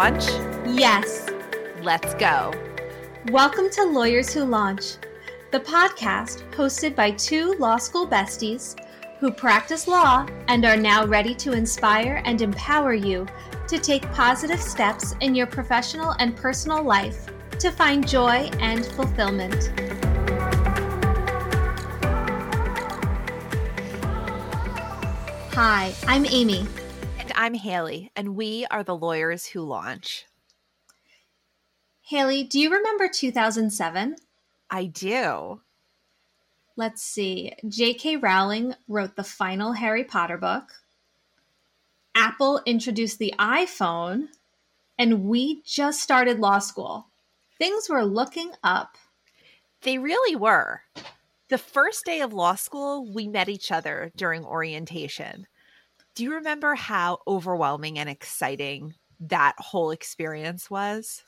launch? Yes. Let's go. Welcome to Lawyers Who Launch, the podcast hosted by two law school besties who practice law and are now ready to inspire and empower you to take positive steps in your professional and personal life to find joy and fulfillment. Hi, I'm Amy. And I'm Haley, and we are the Lawyers Who Launch. Haley, do you remember 2007? I do. Let's see. J.K. Rowling wrote the final Harry Potter book. Apple introduced the iPhone, and we just started law school. Things were looking up. They really were. The first day of law school, we met each other during orientation. Do you remember how overwhelming and exciting that whole experience was?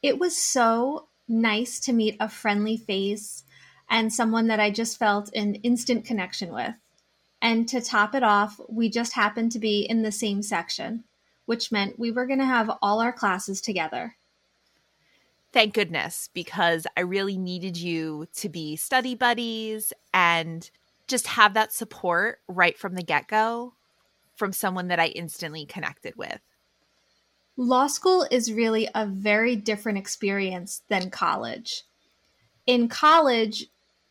It was so nice to meet a friendly face and someone that I just felt an instant connection with. And to top it off, we just happened to be in the same section, which meant we were going to have all our classes together. Thank goodness, because I really needed you to be study buddies and just have that support right from the get-go from someone that I instantly connected with. Law school is really a very different experience than college. In college,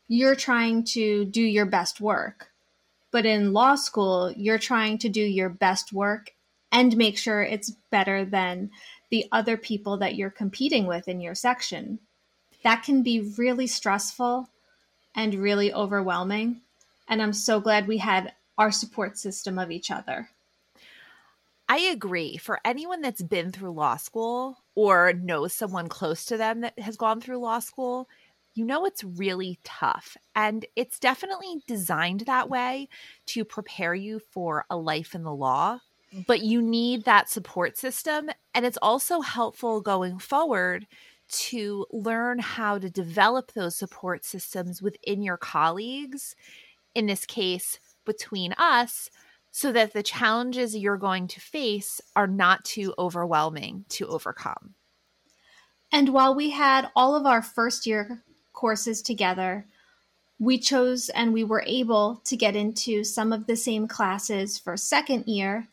you're trying to do your best work, but in law school, you're trying to do your best work and make sure it's better than the other people that you're competing with in your section. That can be really stressful and really overwhelming. And I'm so glad we had our support system of each other. I agree. For anyone that's been through law school or knows someone close to them that has gone through law school, you know it's really tough. And it's definitely designed that way to prepare you for a life in the law. But you need that support system, and it's also helpful going forward to learn how to develop those support systems within your colleagues, in this case, between us, so that the challenges you're going to face are not too overwhelming to overcome. And while we had all of our first-year courses together, we chose and we were able to get into some of the same classes for second year.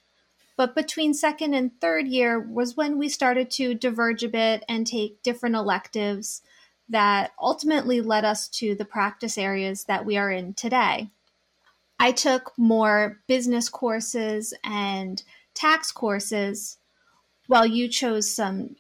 But between second and third year was when we started to diverge a bit and take different electives that ultimately led us to the practice areas that we are in today. I took more business courses and tax courses, while you chose some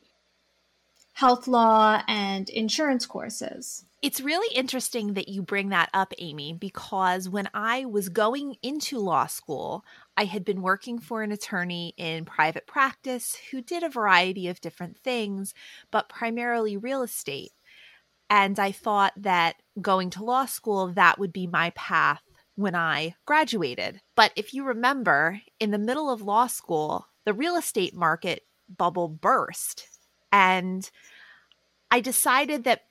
health law and insurance courses. It's really interesting that you bring that up, Amy, because when I was going into law school, I had been working for an attorney in private practice who did a variety of different things, but primarily real estate. And I thought that going to law school, that would be my path when I graduated. But if you remember, in the middle of law school, the real estate market bubble burst. And I decided that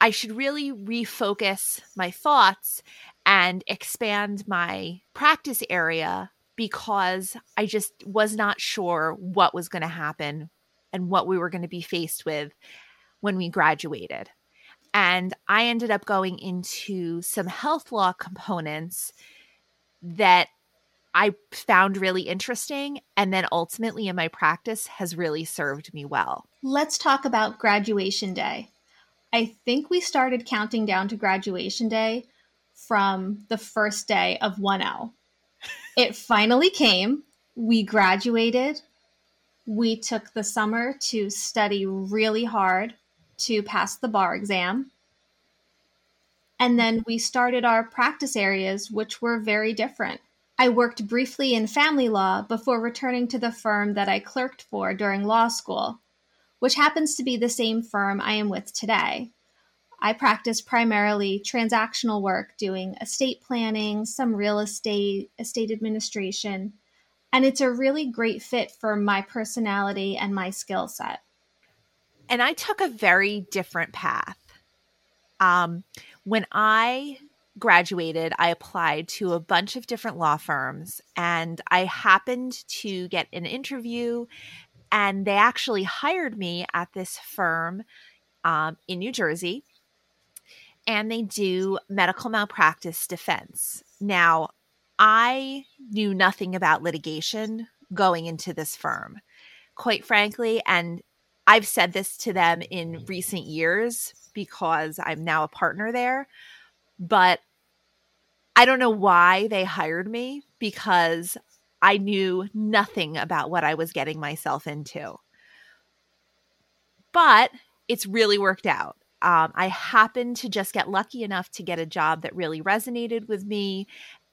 I should really refocus my thoughts and expand my practice area because I just was not sure what was going to happen and what we were going to be faced with when we graduated. And I ended up going into some health law components that I found really interesting and then ultimately in my practice has really served me well. Let's talk about graduation day. I think we started counting down to graduation day from the first day of 1L. It finally came. We graduated. We took the summer to study really hard to pass the bar exam. And then we started our practice areas, which were very different. I worked briefly in family law before returning to the firm that I clerked for during law school, which happens to be the same firm I am with today. I practice primarily transactional work, doing estate planning, some real estate, estate administration, and it's a really great fit for my personality and my skill set. And I took a very different path. When I graduated, I applied to a bunch of different law firms, and I happened to get an interview And they actually hired me at this firm in New Jersey, and they do medical malpractice defense. Now, I knew nothing about litigation going into this firm, quite frankly. And I've said this to them in recent years because I'm now a partner there, but I don't know why they hired me because I knew nothing about what I was getting myself into. But it's really worked out. I happened to just get lucky enough to get a job that really resonated with me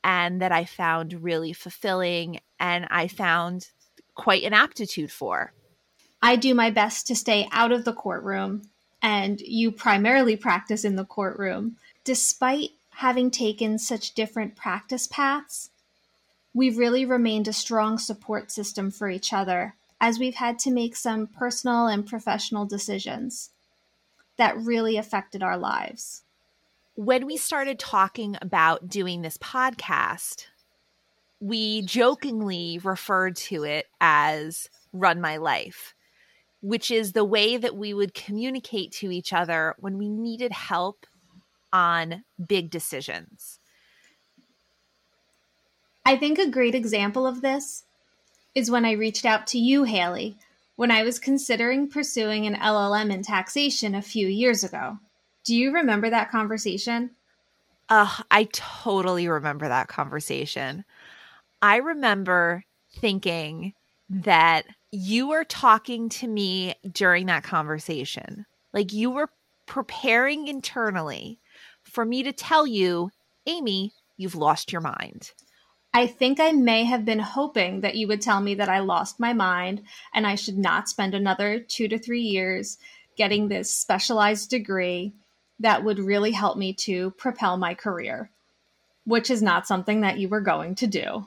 and that I found really fulfilling and I found quite an aptitude for. I do my best to stay out of the courtroom, and you primarily practice in the courtroom. Despite having taken such different practice paths, we've really remained a strong support system for each other as we've had to make some personal and professional decisions that really affected our lives. When we started talking about doing this podcast, we jokingly referred to it as Run My Life, which is the way that we would communicate to each other when we needed help on big decisions. I think a great example of this is when I reached out to you, Haley, when I was considering pursuing an LLM in taxation a few years ago. Do you remember that conversation? I totally remember that conversation. I remember thinking that you were talking to me during that conversation. Like, you were preparing internally for me to tell you, Amy, you've lost your mind. I think I may have been hoping that you would tell me that I lost my mind and I should not spend another 2 to 3 years getting this specialized degree that would really help me to propel my career, which is not something that you were going to do.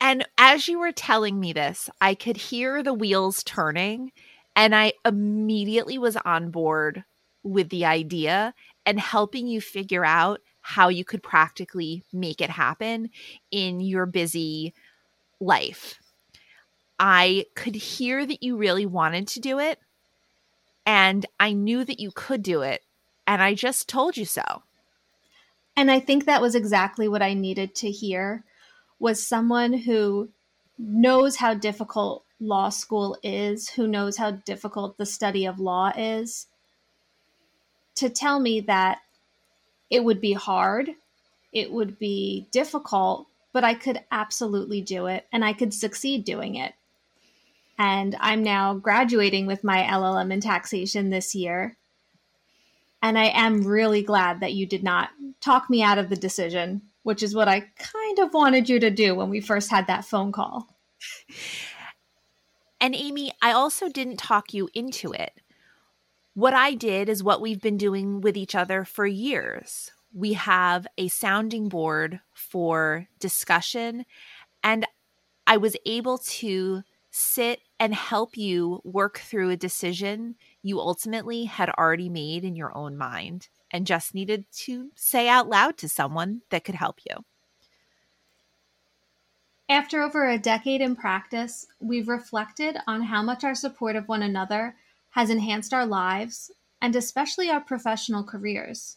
And as you were telling me this, I could hear the wheels turning, and I immediately was on board with the idea and helping you figure out how you could practically make it happen in your busy life. I could hear that you really wanted to do it, and I knew that you could do it, and I just told you so. And I think that was exactly what I needed to hear, was someone who knows how difficult law school is, who knows how difficult the study of law is, to tell me that it would be hard, it would be difficult, but I could absolutely do it and I could succeed doing it. And I'm now graduating with my LLM in taxation this year. And I am really glad that you did not talk me out of the decision, which is what I kind of wanted you to do when we first had that phone call. And Amy, I also didn't talk you into it. What I did is what we've been doing with each other for years. We have a sounding board for discussion, and I was able to sit and help you work through a decision you ultimately had already made in your own mind and just needed to say out loud to someone that could help you. After over a decade in practice, we've reflected on how much our support of one another has enhanced our lives and especially our professional careers.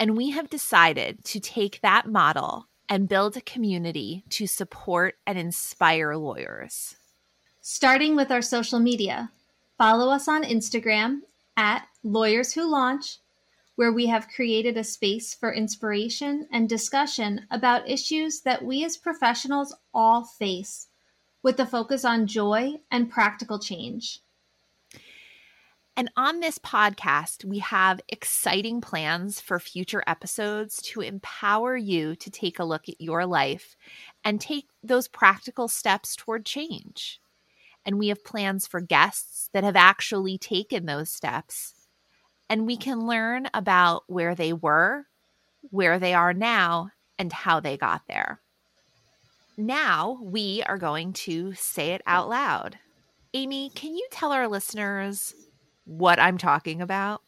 And we have decided to take that model and build a community to support and inspire lawyers. Starting with our social media, follow us on Instagram at Lawyers Who Launch, where we have created a space for inspiration and discussion about issues that we as professionals all face, with a focus on joy and practical change. And on this podcast, we have exciting plans for future episodes to empower you to take a look at your life and take those practical steps toward change. And we have plans for guests that have actually taken those steps. And we can learn about where they were, where they are now, and how they got there. Now we are going to say it out loud. Amy, can you tell our listeners what I'm talking about?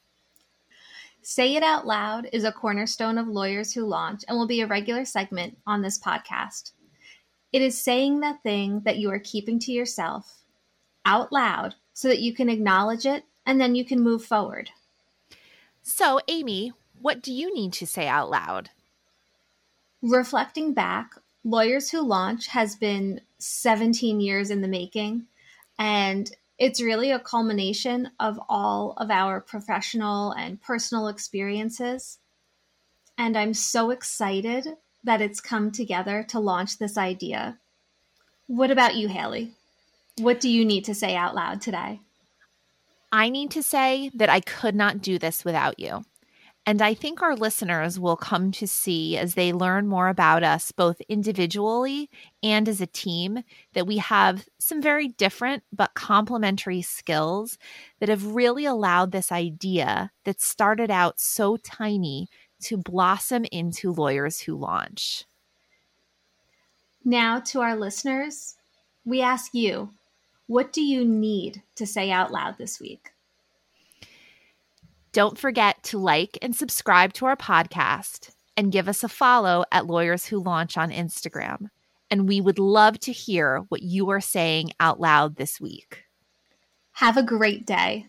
Say It Out Loud is a cornerstone of Lawyers Who Launch and will be a regular segment on this podcast. It is saying that thing that you are keeping to yourself out loud so that you can acknowledge it and then you can move forward. So, Amy, what do you need to say out loud? Reflecting back, Lawyers Who Launch has been 17 years in the making, and it's really a culmination of all of our professional and personal experiences. And I'm so excited that it's come together to launch this idea. What about you, Haley? What do you need to say out loud today? I need to say that I could not do this without you. And I think our listeners will come to see as they learn more about us, both individually and as a team, that we have some very different but complementary skills that have really allowed this idea that started out so tiny to blossom into Lawyers Who Launch. Now to our listeners, we ask you, what do you need to say out loud this week? Don't forget to like and subscribe to our podcast and give us a follow at Lawyers Who Launch on Instagram. And we would love to hear what you are saying out loud this week. Have a great day.